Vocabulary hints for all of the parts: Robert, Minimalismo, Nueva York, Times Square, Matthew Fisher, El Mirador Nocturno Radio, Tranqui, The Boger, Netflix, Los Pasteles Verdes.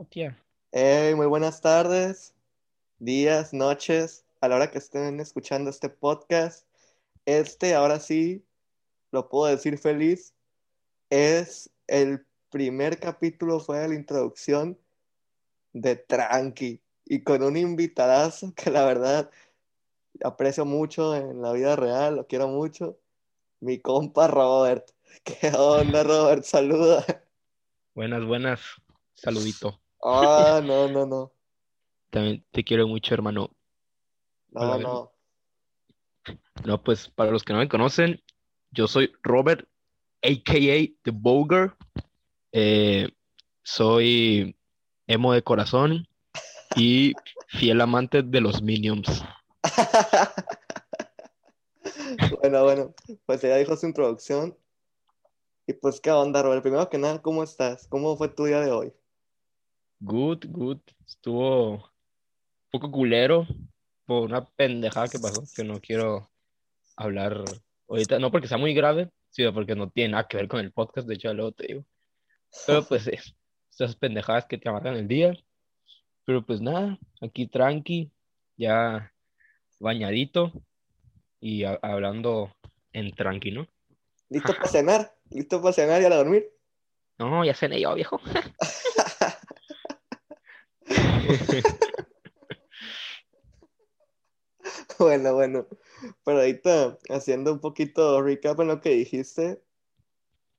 Hostia. Muy buenas tardes, días, noches, a la hora que estén escuchando este podcast. Ahora sí, lo puedo decir feliz, es el primer capítulo, fue la introducción de Tranqui, y con un invitadazo que la verdad aprecio mucho en la vida real, lo quiero mucho, mi compa Robert. ¿Qué onda, Robert? Saluda. Buenas, buenas. Saludito. Ah, no. También te quiero mucho, hermano. No. No, pues, para los que no me conocen, yo soy Robert, a.k.a. The Boger. Soy emo de corazón y fiel amante de los Minions. Bueno, pues ya dijo su introducción. Y pues, ¿qué onda, Robert? Primero que nada, ¿cómo estás? ¿Cómo fue tu día de hoy? Good. Estuvo un poco culero por una pendejada que pasó, que no quiero hablar ahorita, no porque sea muy grave, sino porque no tiene nada que ver con el podcast, de hecho, luego te digo. Pero pues, esas pendejadas que te amargan el día. Pero pues nada, aquí tranqui, ya bañadito y hablando en tranqui, ¿no? ¿Listo para cenar? ¿Listo para cenar y a dormir? No, ya cené yo, viejo. Bueno. Pero ahorita, haciendo un poquito recap en lo que dijiste,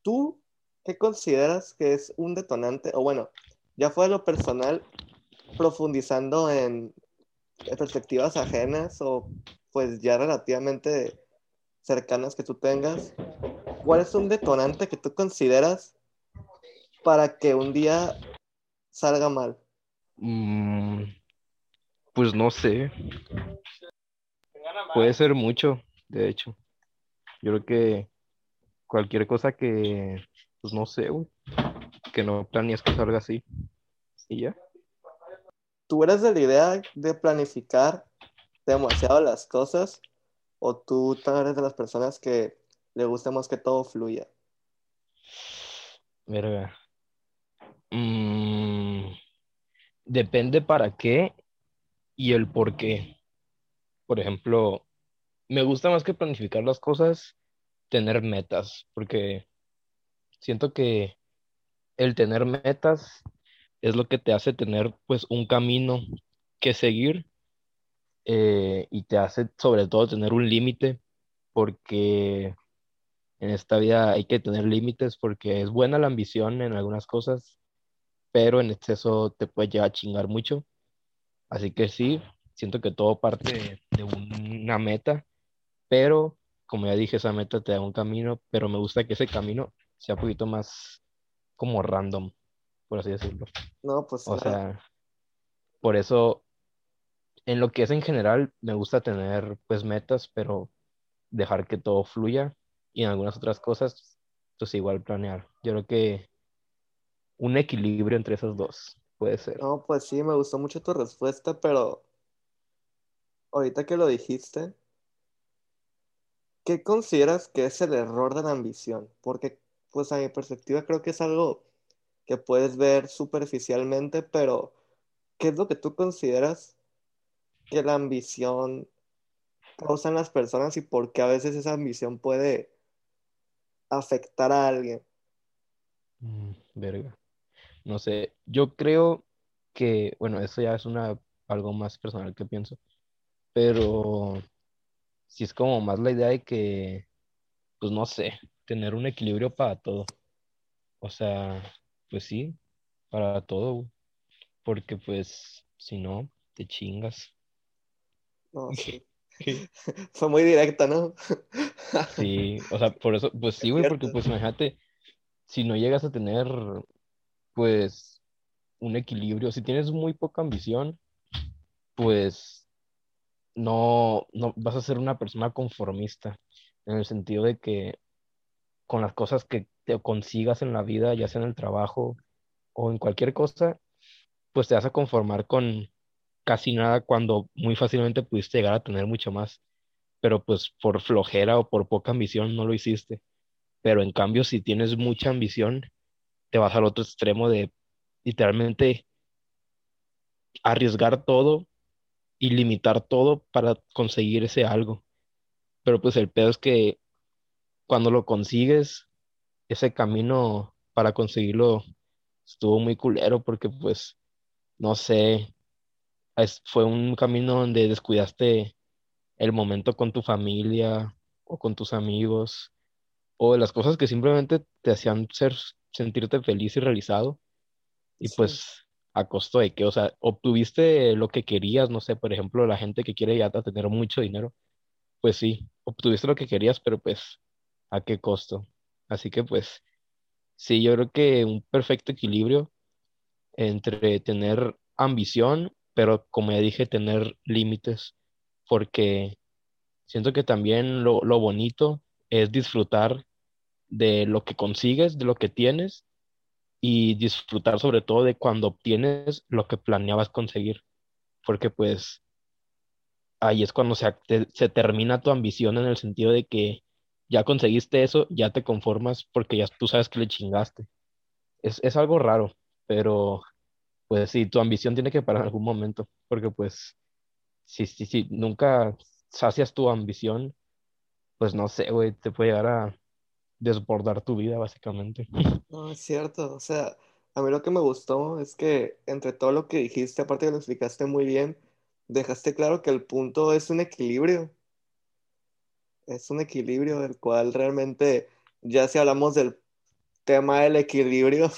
¿tú qué consideras que es un detonante? O bueno, ya fue lo personal, profundizando en perspectivas ajenas o pues ya relativamente cercanas que tú tengas. ¿Cuál es un detonante que tú consideras para que un día salga mal? Pues no sé. Puede ser mucho, de hecho. Yo creo que cualquier cosa que, pues no sé, que no planees que salga así. Y ya. ¿Tú eres de la idea de planificar demasiado las cosas? ¿O tú eres de las personas que le gusta más que todo fluya? Verga. Depende para qué y el por qué. Por ejemplo, me gusta más que planificar las cosas, tener metas, porque siento que el tener metas es lo que te hace tener pues un camino que seguir, y te hace sobre todo tener un límite, porque en esta vida hay que tener límites, porque es buena la ambición en algunas cosas, pero en exceso te puede llevar a chingar mucho. Así que sí, siento que todo parte de una meta, pero como ya dije, esa meta te da un camino, pero me gusta que ese camino sea un poquito más como random, por así decirlo. No, pues o sea, por eso, en lo que es en general, me gusta tener pues metas, pero dejar que todo fluya. Y en algunas otras cosas, pues igual planear. Yo creo que un equilibrio entre esas dos puede ser. No, pues sí, me gustó mucho tu respuesta, pero ahorita que lo dijiste, ¿qué consideras que es el error de la ambición? Porque, pues a mi perspectiva, creo que es algo que puedes ver superficialmente, pero ¿qué es lo que tú consideras que la ambición causa en las personas y por qué a veces esa ambición puede afectar a alguien? Verga. No sé, yo creo que, bueno, eso ya es algo más personal que pienso, pero sí es como más la idea de que, pues no sé, tener un equilibrio para todo. O sea, pues sí, para todo, porque pues si no, te chingas. No, sí. Fue muy directa, ¿no? Sí, o sea, por eso, pues sí, güey, porque pues imagínate, si no llegas a tener, pues, un equilibrio, si tienes muy poca ambición, pues, no vas a ser una persona conformista, en el sentido de que con las cosas que te consigas en la vida, ya sea en el trabajo o en cualquier cosa, pues te vas a conformar con casi nada, cuando muy fácilmente pudiste llegar a tener mucho más, pero pues por flojera o por poca ambición no lo hiciste. Pero en cambio, si tienes mucha ambición, te vas al otro extremo de literalmente arriesgar todo y limitar todo para conseguir ese algo. Pero pues el pedo es que cuando lo consigues, ese camino para conseguirlo estuvo muy culero porque pues, no sé, fue un camino donde descuidaste el momento con tu familia o con tus amigos o las cosas que simplemente te hacían sentirte feliz y realizado y sí. Pues a costo de que, o sea, obtuviste lo que querías, no sé, por ejemplo, la gente que quiere ya tener mucho dinero, pues sí, obtuviste lo que querías, pero pues, ¿a qué costo? Así que pues, sí, yo creo que un perfecto equilibrio entre tener ambición, pero como ya dije, tener límites, porque siento que también lo bonito es disfrutar de lo que consigues, de lo que tienes, y disfrutar sobre todo de cuando obtienes lo que planeabas conseguir, porque pues ahí es cuando se termina tu ambición en el sentido de que ya conseguiste eso, ya te conformas porque ya tú sabes que le chingaste. Es algo raro, pero pues sí, tu ambición tiene que parar en algún momento, porque pues si nunca sacias tu ambición, pues no sé, güey, te puede llegar a desbordar tu vida, básicamente. No, es cierto, o sea, a mí lo que me gustó es que entre todo lo que dijiste, aparte que lo explicaste muy bien, dejaste claro que el punto es un equilibrio. Es un equilibrio del cual realmente, ya si hablamos del tema del equilibrio,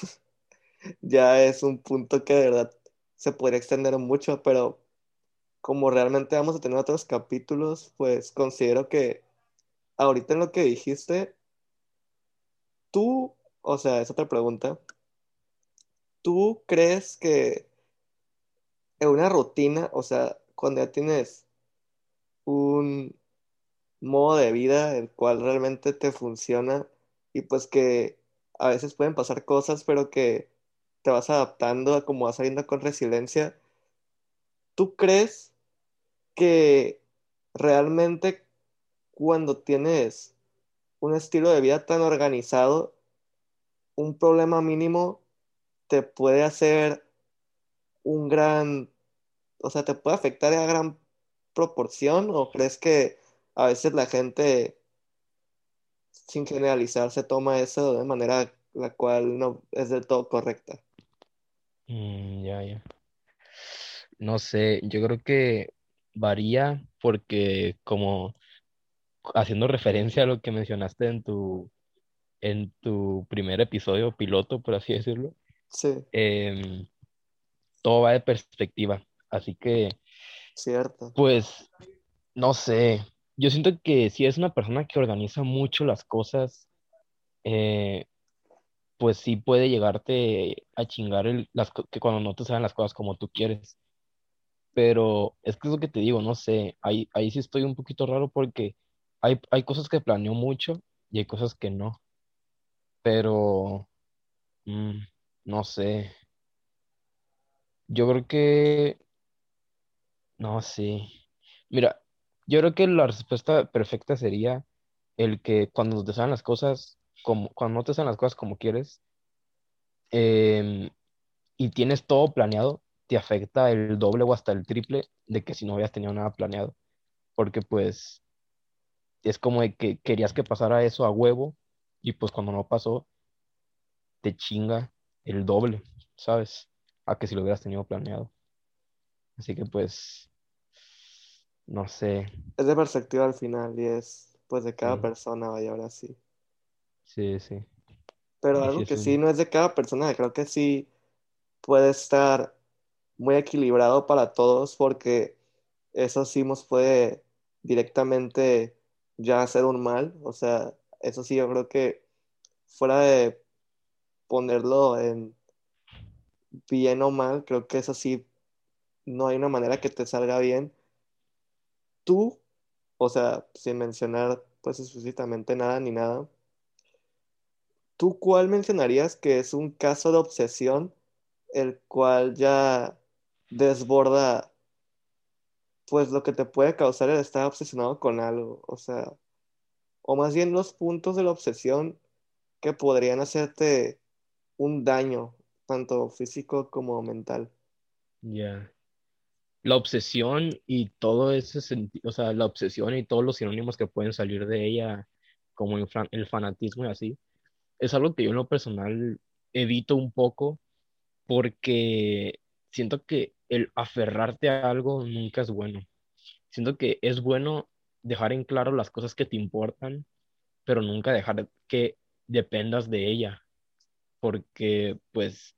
ya es un punto que de verdad se podría extender mucho, pero como realmente vamos a tener otros capítulos, pues considero que ahorita en lo que dijiste, tú, o sea, es otra pregunta. ¿Tú crees que en una rutina, o sea, cuando ya tienes un modo de vida el cual realmente te funciona y pues que a veces pueden pasar cosas, pero que te vas adaptando a cómo vas saliendo con resiliencia, tú crees que realmente cuando tienes un estilo de vida tan organizado, un problema mínimo te puede hacer un gran, o sea, te puede afectar a gran proporción, o crees que a veces la gente, sin generalizar, se toma eso de manera la cual no es del todo correcta? Ya. No sé, yo creo que varía porque como haciendo referencia a lo que mencionaste en tu primer episodio piloto, por así decirlo, sí. Todo va de perspectiva, así que cierto. Pues, no sé, yo siento que si es una persona que organiza mucho las cosas, pues sí puede llegarte a chingar que cuando no te salen las cosas como tú quieres, pero es que es lo que te digo, no sé, ahí sí estoy un poquito raro porque hay cosas que planeo mucho y hay cosas que no. Pero, no sé. Yo creo que... No, sí. Mira, yo creo que la respuesta perfecta sería el que cuando te salen las cosas, cuando no te salen las cosas como quieres, y tienes todo planeado, te afecta el doble o hasta el triple de que si no habías tenido nada planeado. Porque pues... es como de que querías que pasara eso a huevo y pues cuando no pasó te chinga el doble, ¿sabes? A que si lo hubieras tenido planeado. Así que pues no sé. Es de perspectiva al final y es pues de cada persona, vaya, ahora sí. Sí. Pero sí, algo que sí no es de cada persona, creo que sí puede estar muy equilibrado para todos porque eso sí nos puede directamente ya hacer un mal, o sea, eso sí yo creo que fuera de ponerlo en bien o mal, creo que eso sí no hay una manera que te salga bien. Tú, o sea, sin mencionar pues explícitamente nada ni nada, ¿tú cuál mencionarías que es un caso de obsesión el cual ya desborda pues lo que te puede causar el estar obsesionado con algo, o sea, o más bien los puntos de la obsesión que podrían hacerte un daño, tanto físico como mental? Ya. la obsesión y todo ese sentido, o sea, la obsesión y todos los sinónimos que pueden salir de ella, como el fanatismo y así, es algo que yo en lo personal evito un poco, porque siento que el aferrarte a algo nunca es bueno. Siento que es bueno dejar en claro las cosas que te importan, pero nunca dejar que dependas de ella, porque pues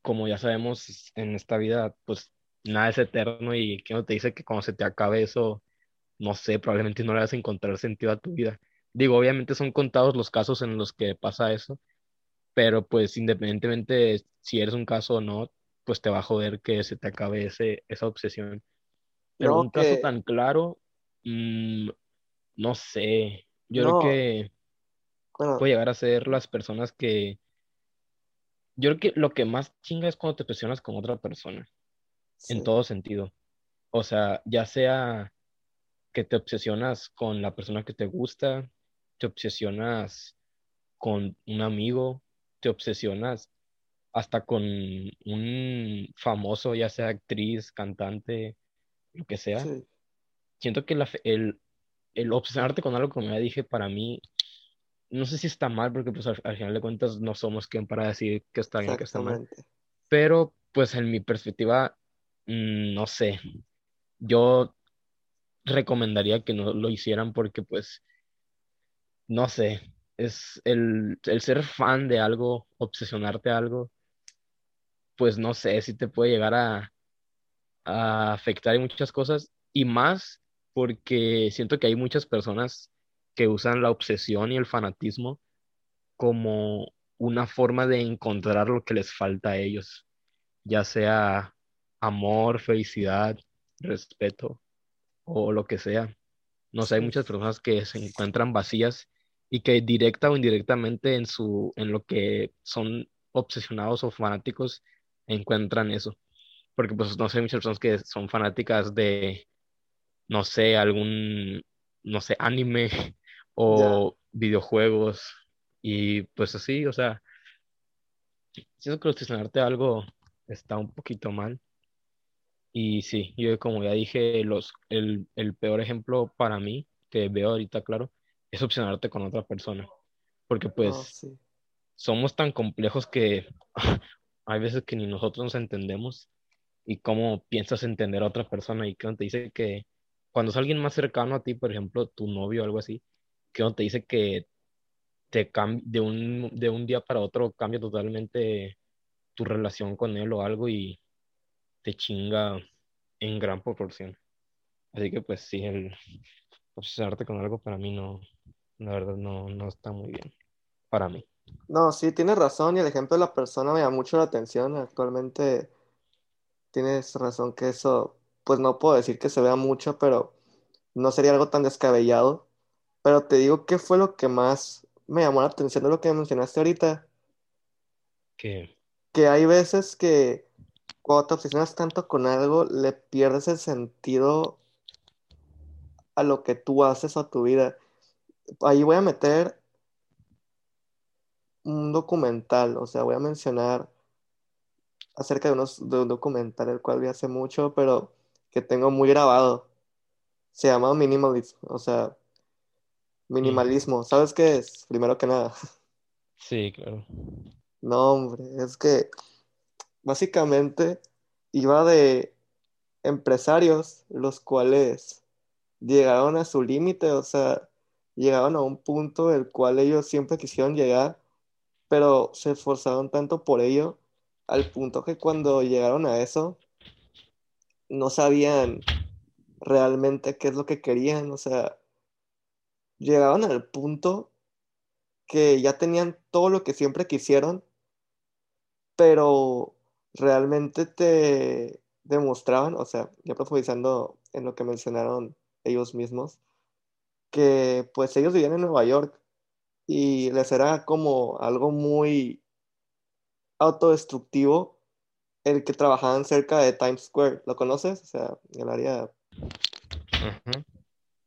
como ya sabemos en esta vida, pues nada es eterno, y que no te dice que cuando se te acabe eso, no sé, probablemente no le vas a encontrar sentido a tu vida. Digo, obviamente son contados los casos en los que pasa eso, pero pues independientemente de si eres un caso o no, pues te va a joder que se te acabe esa obsesión. Pero no, un caso tan claro, no sé, yo no creo que puede llegar a ser las personas que... Yo creo que lo que más chinga es cuando te presionas con otra persona, sí, en todo sentido. O sea, ya sea que te obsesionas con la persona que te gusta, te obsesionas con un amigo, te obsesionas hasta con un famoso, ya sea actriz, cantante, lo que sea. Sí. Siento que el obsesionarte con algo, como ya dije, para mí, no sé si está mal, porque pues al final de cuentas no somos quien para decir que está bien, que está mal. Pero pues en mi perspectiva, no sé, yo recomendaría que no lo hicieran, porque pues, no sé, es el ser fan de algo, obsesionarte a algo, pues no sé si te puede llegar a afectar en muchas cosas, y más porque siento que hay muchas personas que usan la obsesión y el fanatismo como una forma de encontrar lo que les falta a ellos, ya sea amor, felicidad, respeto o lo que sea. No sé, hay muchas personas que se encuentran vacías y que directa o indirectamente en lo que son obsesionados o fanáticos encuentran eso. Porque pues no sé, hay muchas personas que son fanáticas de, no sé, algún, no sé, anime o videojuegos, y pues así, o sea, siento que obsesionarte a algo está un poquito mal. Y sí, yo como ya dije, el peor ejemplo para mí que veo ahorita, claro, es obsesionarte con otra persona, porque pues somos tan complejos que hay veces que ni nosotros nos entendemos, y cómo piensas entender a otra persona, y que te dice que cuando es alguien más cercano a ti, por ejemplo, tu novio o algo así, que te dice que de un día para otro cambia totalmente tu relación con él o algo, y te chinga en gran proporción. Así que pues sí, el obsesionarte con algo para mí no, la verdad no está muy bien para mí. No, sí, tienes razón, y el ejemplo de la persona me da mucho la atención. Actualmente tienes razón que eso, pues no puedo decir que se vea mucho, pero no sería algo tan descabellado. Pero te digo, ¿qué fue lo que más me llamó la atención de lo que mencionaste ahorita? ¿Qué? Que hay veces que cuando te obsesionas tanto con algo, le pierdes el sentido a lo que tú haces o a tu vida. Ahí voy a meter un documental, o sea, voy a mencionar acerca de un documental, el cual vi hace mucho, pero que tengo muy grabado. Se llama Minimalismo, o sea, minimalismo. ¿Sabes qué es? Primero que nada. Sí, claro. No, hombre, es que básicamente iba de empresarios los cuales llegaron a su límite, o sea, llegaron a un punto del cual ellos siempre quisieron llegar, pero se esforzaron tanto por ello, al punto que cuando llegaron a eso, no sabían realmente qué es lo que querían, o sea, llegaron al punto que ya tenían todo lo que siempre quisieron, pero realmente te demostraban, o sea, ya profundizando en lo que mencionaron ellos mismos, que pues ellos vivían en Nueva York y les era como algo muy autodestructivo el que trabajaban cerca de Times Square. ¿Lo conoces? O sea, el área...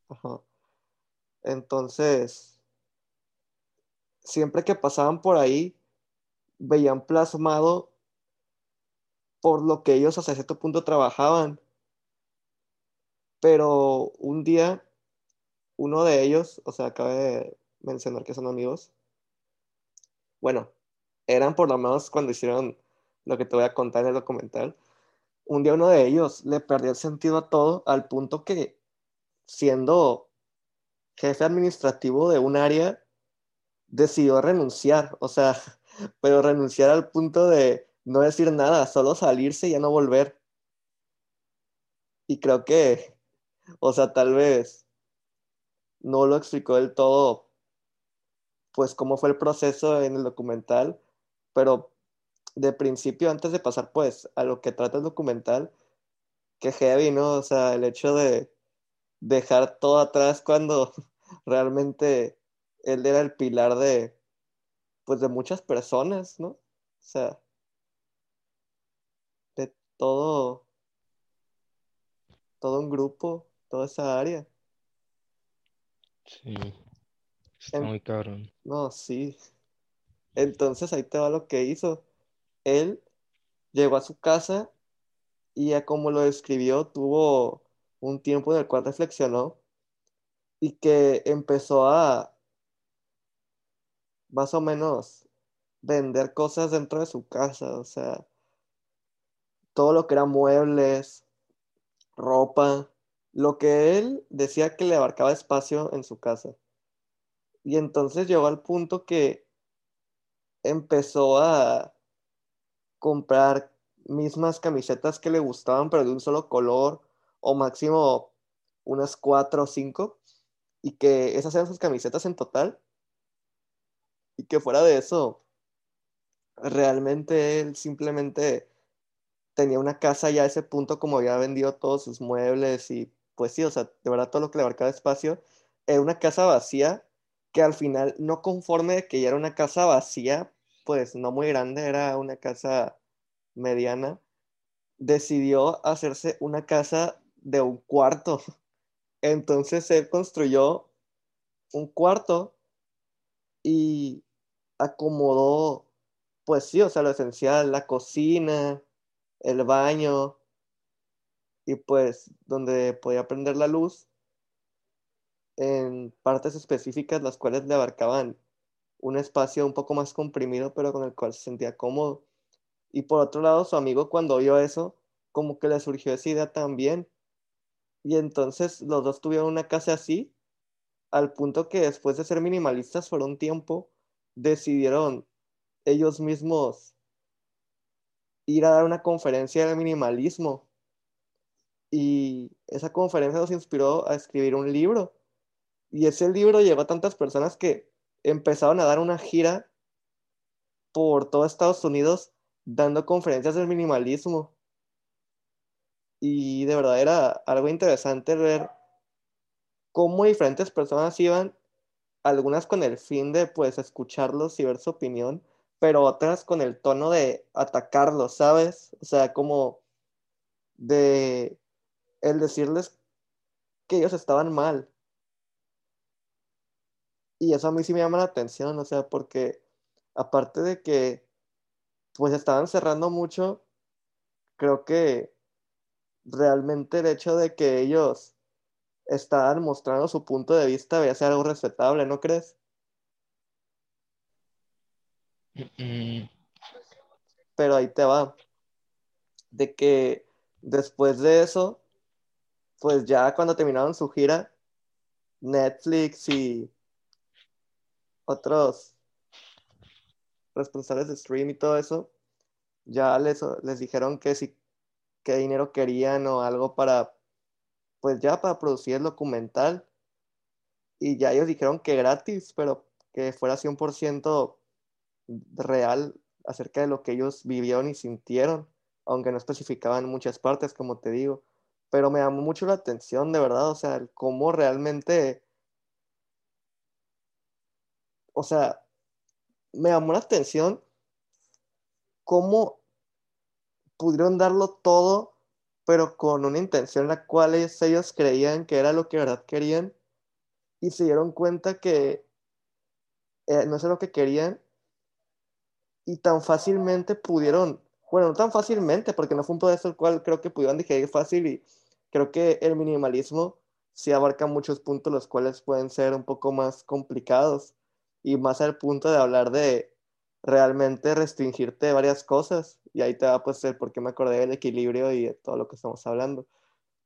Ajá. Entonces, siempre que pasaban por ahí, veían plasmado por lo que ellos hasta cierto punto trabajaban, Pero un día, uno de ellos, o sea, acabé de mencionar que son amigos. Bueno, eran por lo menos cuando hicieron lo que te voy a contar en el documental. Un día uno de ellos le perdió el sentido a todo, al punto que, siendo jefe administrativo de un área, decidió renunciar. O sea, pero renunciar al punto de no decir nada, solo salirse y ya no volver. Y creo que, o sea, tal vez no lo explicó del todo, pues, cómo fue el proceso en el documental, pero de principio, antes de pasar, pues, a lo que trata el documental, que heavy, ¿no? O sea, el hecho de dejar todo atrás cuando realmente él era el pilar de, pues, de muchas personas, ¿no? O sea, de todo un grupo, toda esa área. Sí, está muy cabrón. No, sí. Entonces ahí te va lo que hizo. Él llegó a su casa y ya, como lo describió, tuvo un tiempo en el cual reflexionó y que empezó a más o menos vender cosas dentro de su casa. O sea, todo lo que era muebles, ropa, lo que él decía que le abarcaba espacio en su casa. Y entonces llegó al punto que empezó a comprar mismas camisetas que le gustaban, pero de un solo color, o máximo unas 4 o 5, y que esas eran sus camisetas en total, y que fuera de eso, realmente él simplemente tenía una casa ya a ese punto, como había vendido todos sus muebles, y pues sí, o sea, de verdad todo lo que le abarcaba espacio, era una casa vacía, que al final, no conforme de que ya era una casa vacía, pues no muy grande, era una casa mediana, decidió hacerse una casa de un cuarto. Entonces él construyó un cuarto y acomodó, pues sí, o sea, lo esencial, la cocina, el baño, y pues donde podía prender la luz, en partes específicas las cuales le abarcaban un espacio un poco más comprimido, pero con el cual se sentía cómodo. Y por otro lado, su amigo, cuando vio eso, como que le surgió esa idea también. Y entonces los dos tuvieron una casa así, al punto que después de ser minimalistas por un tiempo, decidieron ellos mismos ir a dar una conferencia de minimalismo. Y esa conferencia los inspiró a escribir un libro. Y ese libro llegó a tantas personas que empezaron a dar una gira por todo Estados Unidos dando conferencias del minimalismo. Y de verdad era algo interesante ver cómo diferentes personas iban, algunas con el fin de, pues, escucharlos y ver su opinión, pero otras con el tono de atacarlos, ¿sabes? O sea, como de el decirles que ellos estaban mal. Y eso a mí sí me llama la atención, o sea, porque aparte de que pues estaban cerrando mucho, creo que realmente el hecho de que ellos estaban mostrando su punto de vista debería ser algo respetable, ¿no crees? Pero ahí te va, de que después de eso, pues ya cuando terminaron su gira, Netflix y otros responsables de stream y todo eso ya les dijeron que si qué dinero querían o algo para, pues ya para producir el documental, y ya ellos dijeron que gratis, pero que fuera 100% real acerca de lo que ellos vivieron y sintieron, aunque no especificaban muchas partes, como te digo. Pero me llamó mucho la atención, de verdad, o sea, cómo realmente, o sea, me llamó la atención cómo pudieron darlo todo, pero con una intención la cual ellos creían que era lo que de verdad querían, y se dieron cuenta que no es lo que querían, y tan fácilmente pudieron, bueno, no tan fácilmente, porque no fue un proceso el cual creo que pudieron digerir fácil y Creo que el minimalismo sí abarca muchos puntos los cuales pueden ser un poco más complicados y más al punto de hablar de realmente restringirte de varias cosas, y ahí te va pues el por qué me acordé del equilibrio y de todo lo que estamos hablando.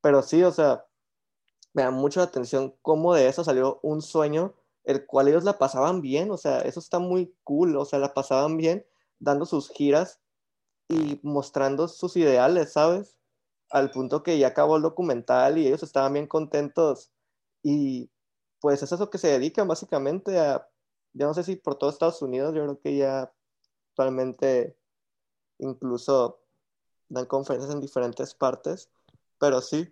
Pero sí, o sea, me da mucho la atención cómo de eso salió un sueño el cual ellos la pasaban bien, o sea, eso está muy cool, o sea, la pasaban bien dando sus giras y mostrando sus ideales, ¿sabes? Al punto que ya acabó el documental y ellos estaban bien contentos, y pues es eso que se dedican básicamente a, yo no sé si por todo Estados Unidos, yo creo que ya actualmente incluso dan conferencias en diferentes partes, pero sí,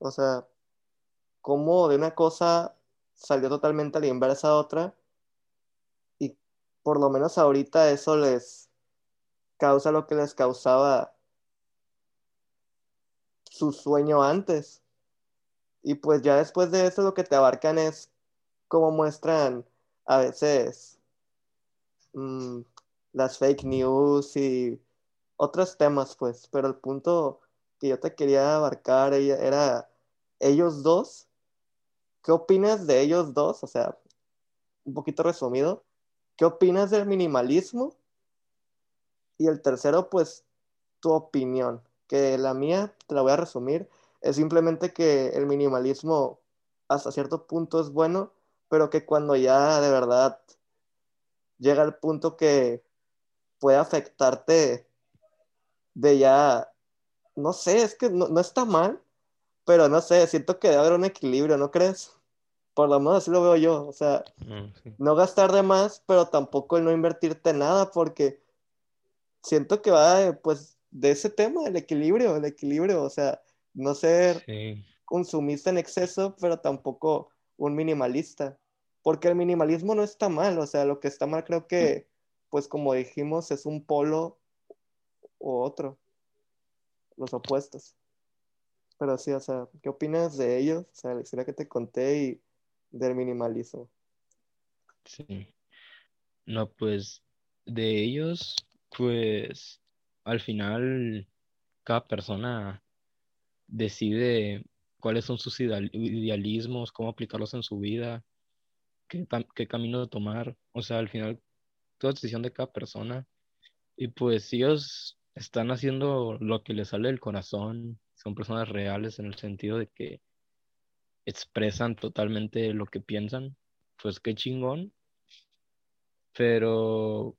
o sea, como de una cosa salió totalmente a la inversa a otra, y por lo menos ahorita eso les causa lo que les causaba su sueño antes. Y pues ya después de eso lo que te abarcan es cómo muestran a veces las fake news y otros temas, pues. Pero el punto que yo te quería abarcar era ellos dos. ¿Qué opinas de ellos dos? O sea, un poquito resumido, ¿qué opinas del minimalismo? Y el tercero, pues, tu opinión, que la mía, te la voy a resumir, es simplemente que el minimalismo hasta cierto punto es bueno, pero que cuando ya de verdad llega al punto que puede afectarte de ya, no sé, es que no está mal, pero no sé, siento que debe haber un equilibrio, ¿no crees? Por lo menos así lo veo yo, o sea, sí. No gastar de más, pero tampoco el no invertirte nada, porque siento que va pues de ese tema, el equilibrio, o sea, no ser consumista en exceso, pero tampoco un minimalista, porque el minimalismo no está mal, o sea, lo que está mal creo que, pues como dijimos, es un polo o otro, los opuestos. Pero sí, o sea, ¿qué opinas de ellos? O sea, la historia que te conté y del minimalismo. Sí. No, pues, de ellos, pues, al final, cada persona decide cuáles son sus idealismos, cómo aplicarlos en su vida, qué camino tomar. O sea, al final, toda decisión de cada persona. Y pues, ellos están haciendo lo que les sale del corazón. Son personas reales en el sentido de que expresan totalmente lo que piensan. Pues qué chingón. Pero,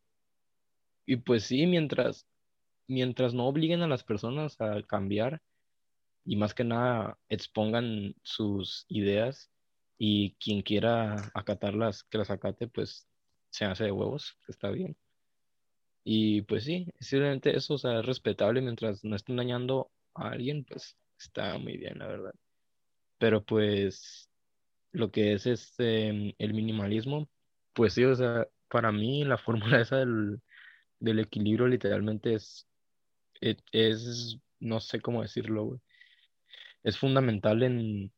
y pues sí, mientras no obliguen a las personas a cambiar y más que nada expongan sus ideas y quien quiera acatarlas, que las acate, pues se hace de huevos, que está bien. Y pues sí, simplemente eso, o sea, es respetable mientras no estén dañando a alguien, pues está muy bien, la verdad. Pero pues lo que es el minimalismo, pues sí, o sea, para mí la fórmula esa del equilibrio literalmente es no sé cómo decirlo, güey. Es fundamental en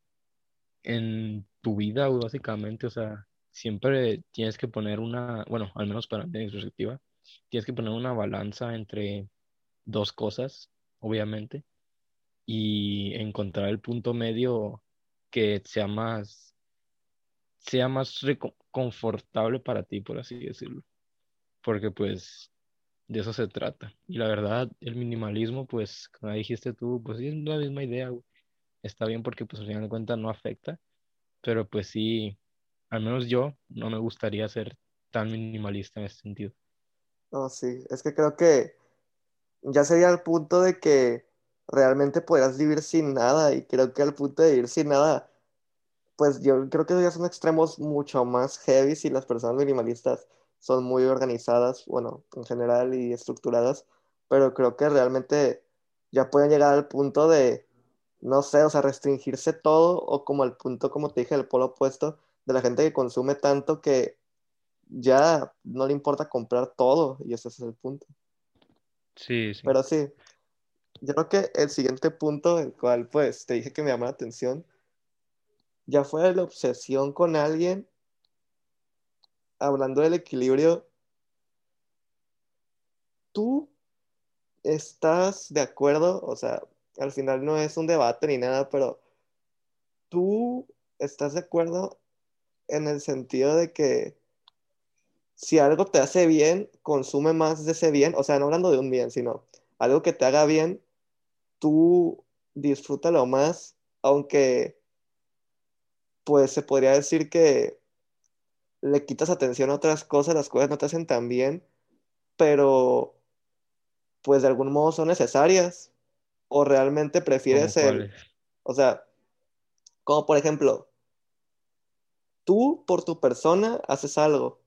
tu vida, güey, básicamente, o sea, siempre tienes que poner una, bueno, al menos para mi perspectiva, tienes que poner una balanza entre dos cosas, obviamente, y encontrar el punto medio que sea más confortable para ti, por así decirlo, porque pues de eso se trata. Y la verdad, el minimalismo, pues como dijiste tú, pues sí, es la misma idea, güey. Está bien porque pues al final de cuentas no afecta, pero pues sí, al menos yo no me gustaría ser tan minimalista en ese sentido. No, sí, es que creo que ya sería el punto de que realmente podrás vivir sin nada, y creo que al punto de vivir sin nada, pues yo creo que ya son extremos mucho más heavy si las personas minimalistas son muy organizadas, bueno, en general y estructuradas, pero creo que realmente ya pueden llegar al punto de, no sé, o sea, restringirse todo, o como al punto, como te dije, el polo opuesto de la gente que consume tanto que ya no le importa comprar todo, y ese es el punto. Sí, sí. Pero sí, yo creo que el siguiente punto, el cual pues te dije que me llamó la atención, ya fue la obsesión con alguien. Hablando del equilibrio, ¿tú estás de acuerdo? O sea, al final no es un debate ni nada, pero ¿tú estás de acuerdo en el sentido de que si algo te hace bien, consume más de ese bien? O sea, no hablando de un bien, sino algo que te haga bien, tú disfrútalo más, aunque pues se podría decir que le quitas atención a otras cosas, las cosas no te hacen tan bien, pero pues de algún modo son necesarias. O realmente prefieres o sea, como por ejemplo, tú por tu persona haces algo,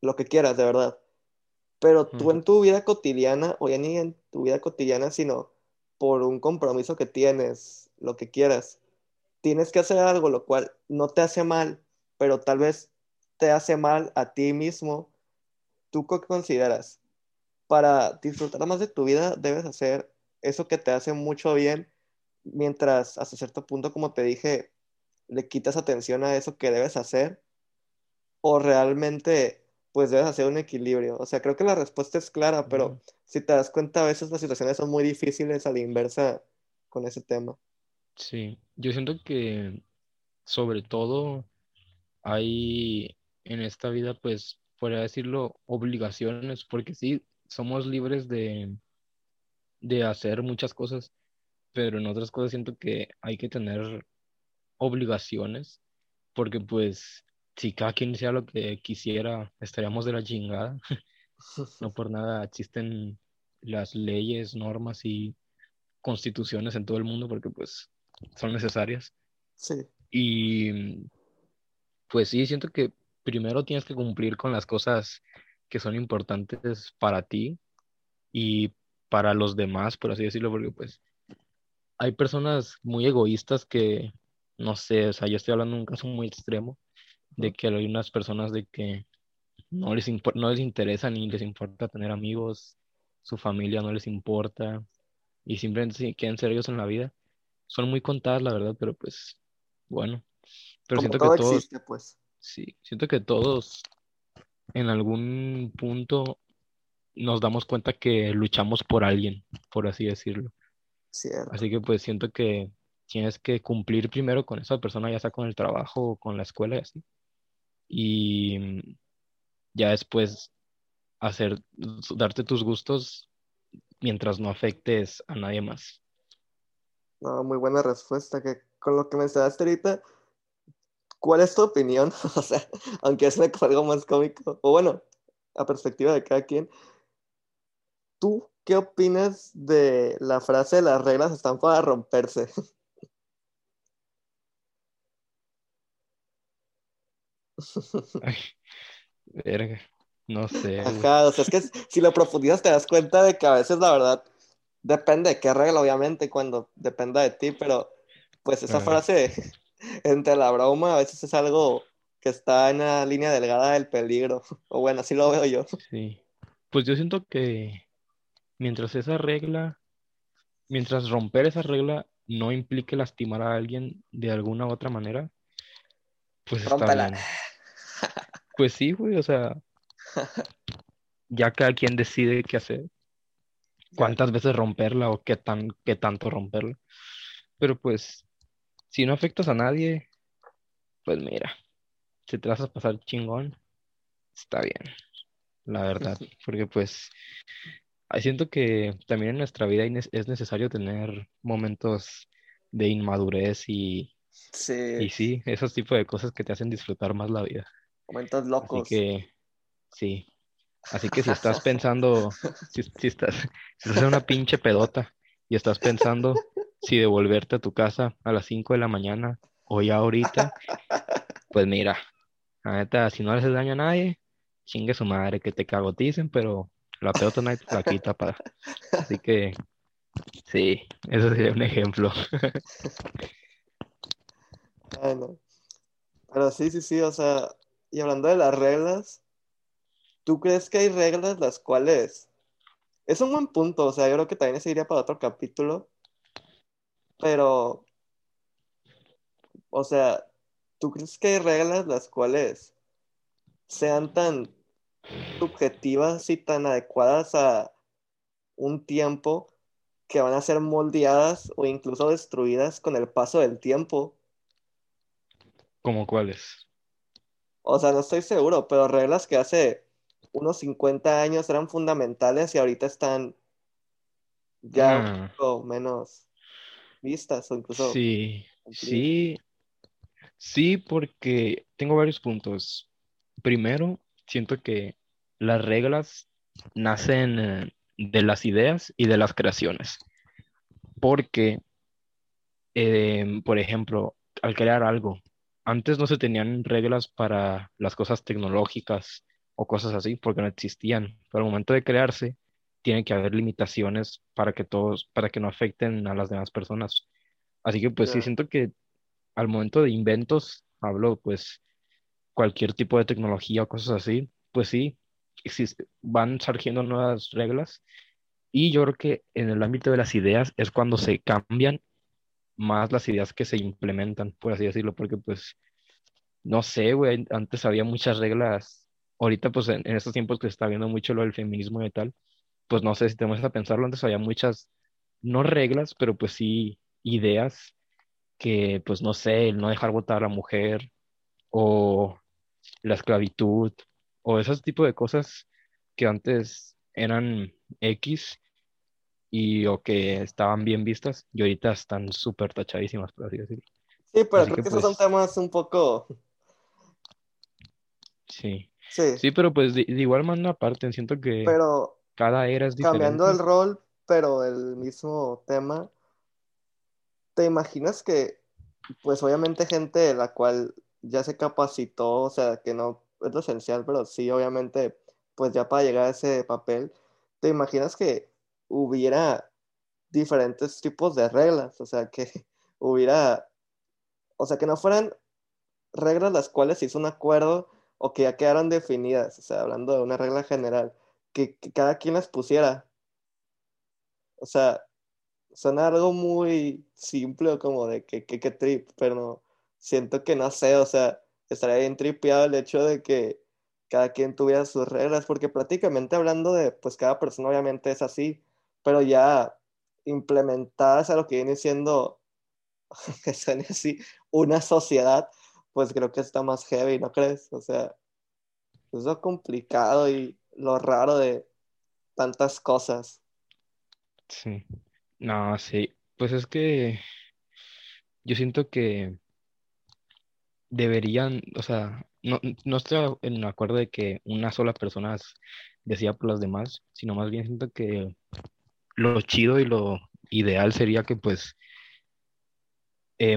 lo que quieras, de verdad, pero tú en tu vida cotidiana, o ya ni en tu vida cotidiana, sino por un compromiso que tienes, lo que quieras, tienes que hacer algo, lo cual no te hace mal, pero tal vez te hace mal a ti mismo. ¿Tú qué consideras? Para disfrutar más de tu vida, debes hacer eso que te hace mucho bien, mientras hasta cierto punto, como te dije, le quitas atención a eso que debes hacer, o realmente pues debes hacer un equilibrio. O sea, creo que la respuesta es clara, pero si te das cuenta, a veces las situaciones son muy difíciles a la inversa con ese tema. Sí, yo siento que sobre todo hay en esta vida, pues, podría decirlo, obligaciones, porque sí, somos libres de hacer muchas cosas, pero en otras cosas siento que hay que tener obligaciones, porque pues si cada quien hiciera lo que quisiera, estaríamos de la chingada. No por nada existen las leyes, normas y constituciones en todo el mundo, porque pues son necesarias. Sí. Y pues sí, siento que primero tienes que cumplir con las cosas que son importantes para ti y para los demás, por así decirlo, porque pues hay personas muy egoístas que, no sé, o sea, yo estoy hablando de un caso muy extremo, de que hay unas personas de que no les interesa ni les importa tener amigos, su familia no les importa, y simplemente quieren ser ellos en la vida. Son muy contadas, la verdad, pero pues, bueno. Pero como siento todo que todos existe, pues. Sí, siento que todos en algún punto nos damos cuenta que luchamos por alguien, por así decirlo. Cierto. Así que pues siento que tienes que cumplir primero con esa persona, ya sea con el trabajo o con la escuela y así. Y ya después darte tus gustos mientras no afectes a nadie más. No, muy buena respuesta. Que con lo que mencionaste ahorita, ¿cuál es tu opinión? O sea, aunque es algo más cómico, o bueno, a perspectiva de cada quien, ¿tú qué opinas de la frase "las reglas están para romperse"? Ay, verga, no sé. Ajá, o sea, es que si lo profundizas te das cuenta de que a veces la verdad depende de qué regla, obviamente, cuando dependa de ti, pero pues esa frase, entre la broma, a veces es algo que está en la línea delgada del peligro, o bueno, así lo veo yo. Sí, pues yo siento que mientras romper esa regla no implique lastimar a alguien de alguna u otra manera, pues está bien. Pues sí, güey, o sea, ya cada quien decide qué hacer, cuántas veces romperla o qué tanto romperla. Pero pues, si no afectas a nadie, pues mira, si te vas a pasar chingón, está bien, la verdad. Porque pues, siento que también en nuestra vida es necesario tener momentos de inmadurez y... Sí. Y sí, esos tipos de cosas que te hacen disfrutar más la vida. Momentos locos. Así que, sí. Así que si estás pensando, si estás en una pinche pedota y estás pensando si devolverte a tu casa a las 5 de la mañana o ya ahorita, pues mira, la neta, si no le haces daño a nadie, chingue su madre, que te cagoticen, pero la pedota nadie te la quita, pa. Así que, sí, eso sería un ejemplo. Bueno, pero sí, o sea, y hablando de las reglas, ¿tú crees que hay reglas las cuales... Es un buen punto, o sea, yo creo que también se iría para otro capítulo, pero, o sea, ¿tú crees que hay reglas las cuales sean tan subjetivas y tan adecuadas a un tiempo que van a ser moldeadas o incluso destruidas con el paso del tiempo. ¿Cómo cuáles? O sea, no estoy seguro, pero reglas que hace unos 50 años eran fundamentales y ahorita están ya un poco menos vistas o incluso... Sí, cumplidas. Sí, porque tengo varios puntos. Primero, siento que las reglas nacen de las ideas y de las creaciones, porque por ejemplo, al crear algo, antes no se tenían reglas para las cosas tecnológicas o cosas así, porque no existían, pero al momento de crearse tiene que haber limitaciones para que no afecten a las demás personas, así que pues sí, siento que al momento de inventos, hablo pues cualquier tipo de tecnología o cosas así, pues sí van surgiendo nuevas reglas, y yo creo que en el ámbito de las ideas es cuando se cambian más las ideas que se implementan, por así decirlo, porque pues no sé, güey, antes había muchas reglas, ahorita pues en estos tiempos que se está viendo mucho lo del feminismo y tal, pues no sé, si te muestras a pensarlo, antes había muchas, no reglas, pero pues sí ideas que pues no sé, el no dejar votar a la mujer o la esclavitud o esos tipos de cosas que antes eran X y o que estaban bien vistas y ahorita están súper tachadísimas, por así decirlo. Sí, pero así creo que esos pues, son temas un poco... Sí, pero pues de igual manera aparte, siento que pero, cada era es diferente. Cambiando el rol, pero el mismo tema, ¿te imaginas que, pues obviamente gente de la cual ya se capacitó, o sea, que no... es lo esencial, pero sí, obviamente, pues ya para llegar a ese papel, ¿te imaginas que hubiera diferentes tipos de reglas? O sea, que hubiera, o sea, que no fueran reglas las cuales se hizo un acuerdo o que ya quedaron definidas, o sea, hablando de una regla general, que cada quien las pusiera. O sea, suena algo muy simple, como de que trip, pero no, siento que no sé, o sea, estaría bien tripeado el hecho de que cada quien tuviera sus reglas, porque prácticamente hablando de, pues cada persona obviamente es así, pero ya implementadas a lo que viene siendo, que suene así, una sociedad, pues creo que está más heavy, ¿no crees? O sea, es lo complicado y lo raro de tantas cosas. Sí, no, sí, pues es que yo siento que deberían, o sea, no estoy en acuerdo de que una sola persona decía por las demás, sino más bien siento que lo chido y lo ideal sería que pues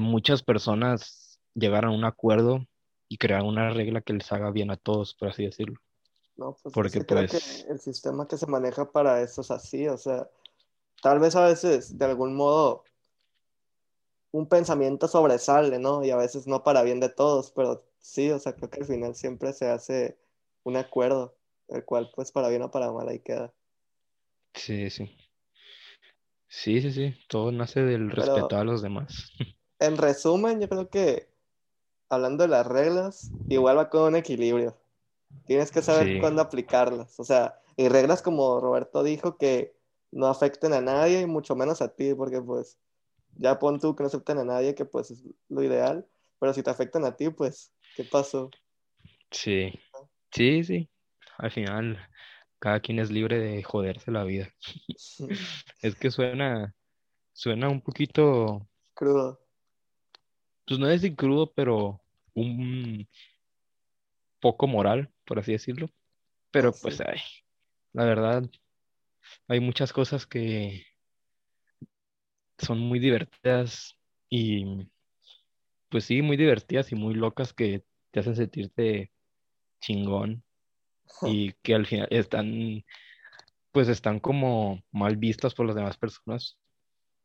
muchas personas llegaran a un acuerdo y crearan una regla que les haga bien a todos, por así decirlo. No, pues porque pues que el sistema que se maneja para eso es así, o sea, tal vez a veces de algún modo un pensamiento sobresale, ¿no? Y a veces no para bien de todos, pero sí, o sea, creo que al final siempre se hace un acuerdo, el cual pues para bien o para mal ahí queda. Sí. Sí, todo nace del respeto a los demás. En resumen, yo creo que hablando de las reglas, igual va con un equilibrio. Tienes que saber cuándo aplicarlas, o sea, y reglas como Roberto dijo que no afecten a nadie y mucho menos a ti, porque pues ya pon tú que no aceptan a nadie, que pues es lo ideal, pero si te afectan a ti, pues, ¿qué pasó? Sí. Al final, cada quien es libre de joderse la vida. Es que suena un poquito... crudo. Pues no decir crudo, pero un poco moral, por así decirlo. Pero sí, pues, ay, la verdad, hay muchas cosas que son muy divertidas y pues sí, muy divertidas y muy locas que te hacen sentirte chingón y que al final están como mal vistas por las demás personas,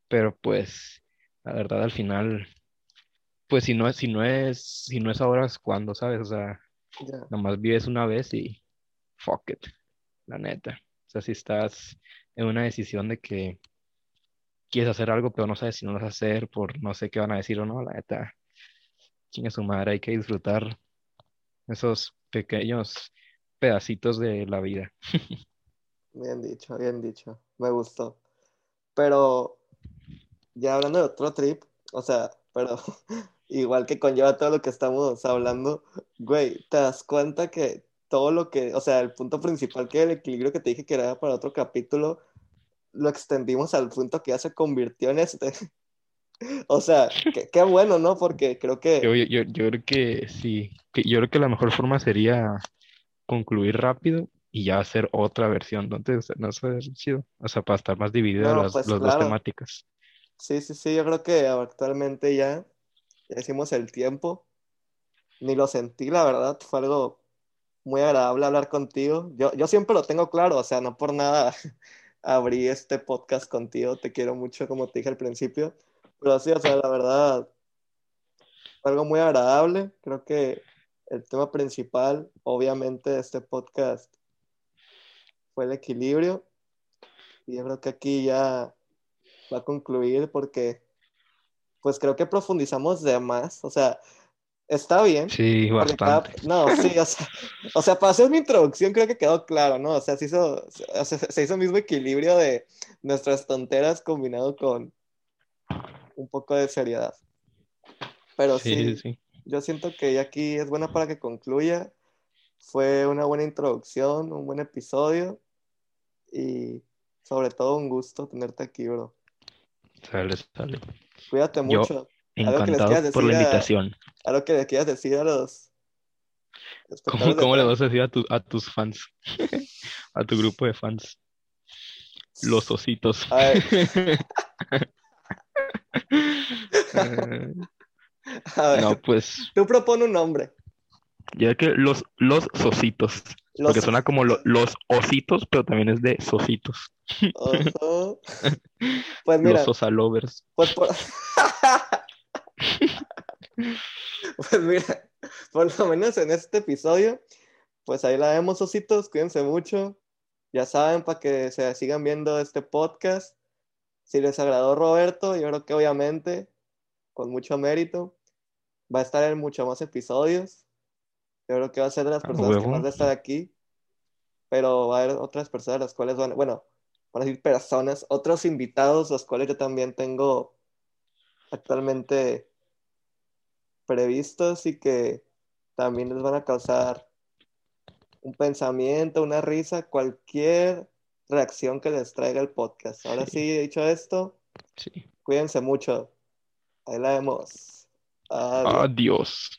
pero pues la verdad al final pues si no es ahora es cuando, ¿sabes? O sea, nomás vives una vez y fuck it, la neta. O sea, si estás en una decisión de que quieres hacer algo, pero no sabes si no lo vas a hacer por no sé qué van a decir o no, la neta, chinga su madre, hay que disfrutar esos pequeños pedacitos de la vida. Bien dicho, me gustó. Pero ya hablando de otro trip, o sea, pero igual que conlleva todo lo que estamos hablando, güey, te das cuenta que todo lo que, o sea, el punto principal que el equilibrio que te dije que era para otro capítulo, lo extendimos al punto que ya se convirtió en este. O sea, qué bueno, ¿no? Porque creo que... Yo creo que sí. Yo creo que la mejor forma sería concluir rápido y ya hacer otra versión. Entonces, no sé, chido. O sea, para estar más divididas las dos temáticas. Sí. Yo creo que actualmente ya hicimos el tiempo. Ni lo sentí, la verdad. Fue algo muy agradable hablar contigo. Yo siempre lo tengo claro. O sea, no por nada abrí este podcast contigo. Te quiero mucho, como te dije al principio. Pero sí, o sea, la verdad, algo muy agradable. Creo que el tema principal, obviamente, de este podcast fue el equilibrio. Y yo creo que aquí ya va a concluir porque, pues, creo que profundizamos de más. O sea, está bien. Sí, bastante. O sea, para hacer mi introducción creo que quedó claro, ¿no? O sea, se hizo el mismo equilibrio de nuestras tonteras combinado con un poco de seriedad. Pero sí, yo siento que aquí es buena para que concluya. Fue una buena introducción, un buen episodio y sobre todo un gusto tenerte aquí, bro. Sale. Cuídate mucho. Encantado por la invitación. Algo que les quieras decir a los... ¿Cómo le vas a decir a tus fans? A tu grupo de fans. Los ositos. A ver. A ver, no, pues tú propones un nombre. Ya que los Sositos. Porque suena como los ositos, pero también es de sositos. Oso. Pues mira, los osalovers. Pues mira, por lo menos en este episodio, pues ahí la vemos, ositos. Cuídense mucho. Ya saben, para que se sigan viendo este podcast. Si les agradó Roberto, yo creo que obviamente, con mucho mérito, va a estar en muchos más episodios. Yo creo que va a ser de las personas que más va a estar aquí. Pero va a haber otras personas, las cuales otros invitados, los cuales yo también tengo actualmente previstos y que también les van a causar un pensamiento, una risa, cualquier reacción que les traiga el podcast. Ahora sí, he dicho esto. Sí. Cuídense mucho. Ahí la vemos. Adiós.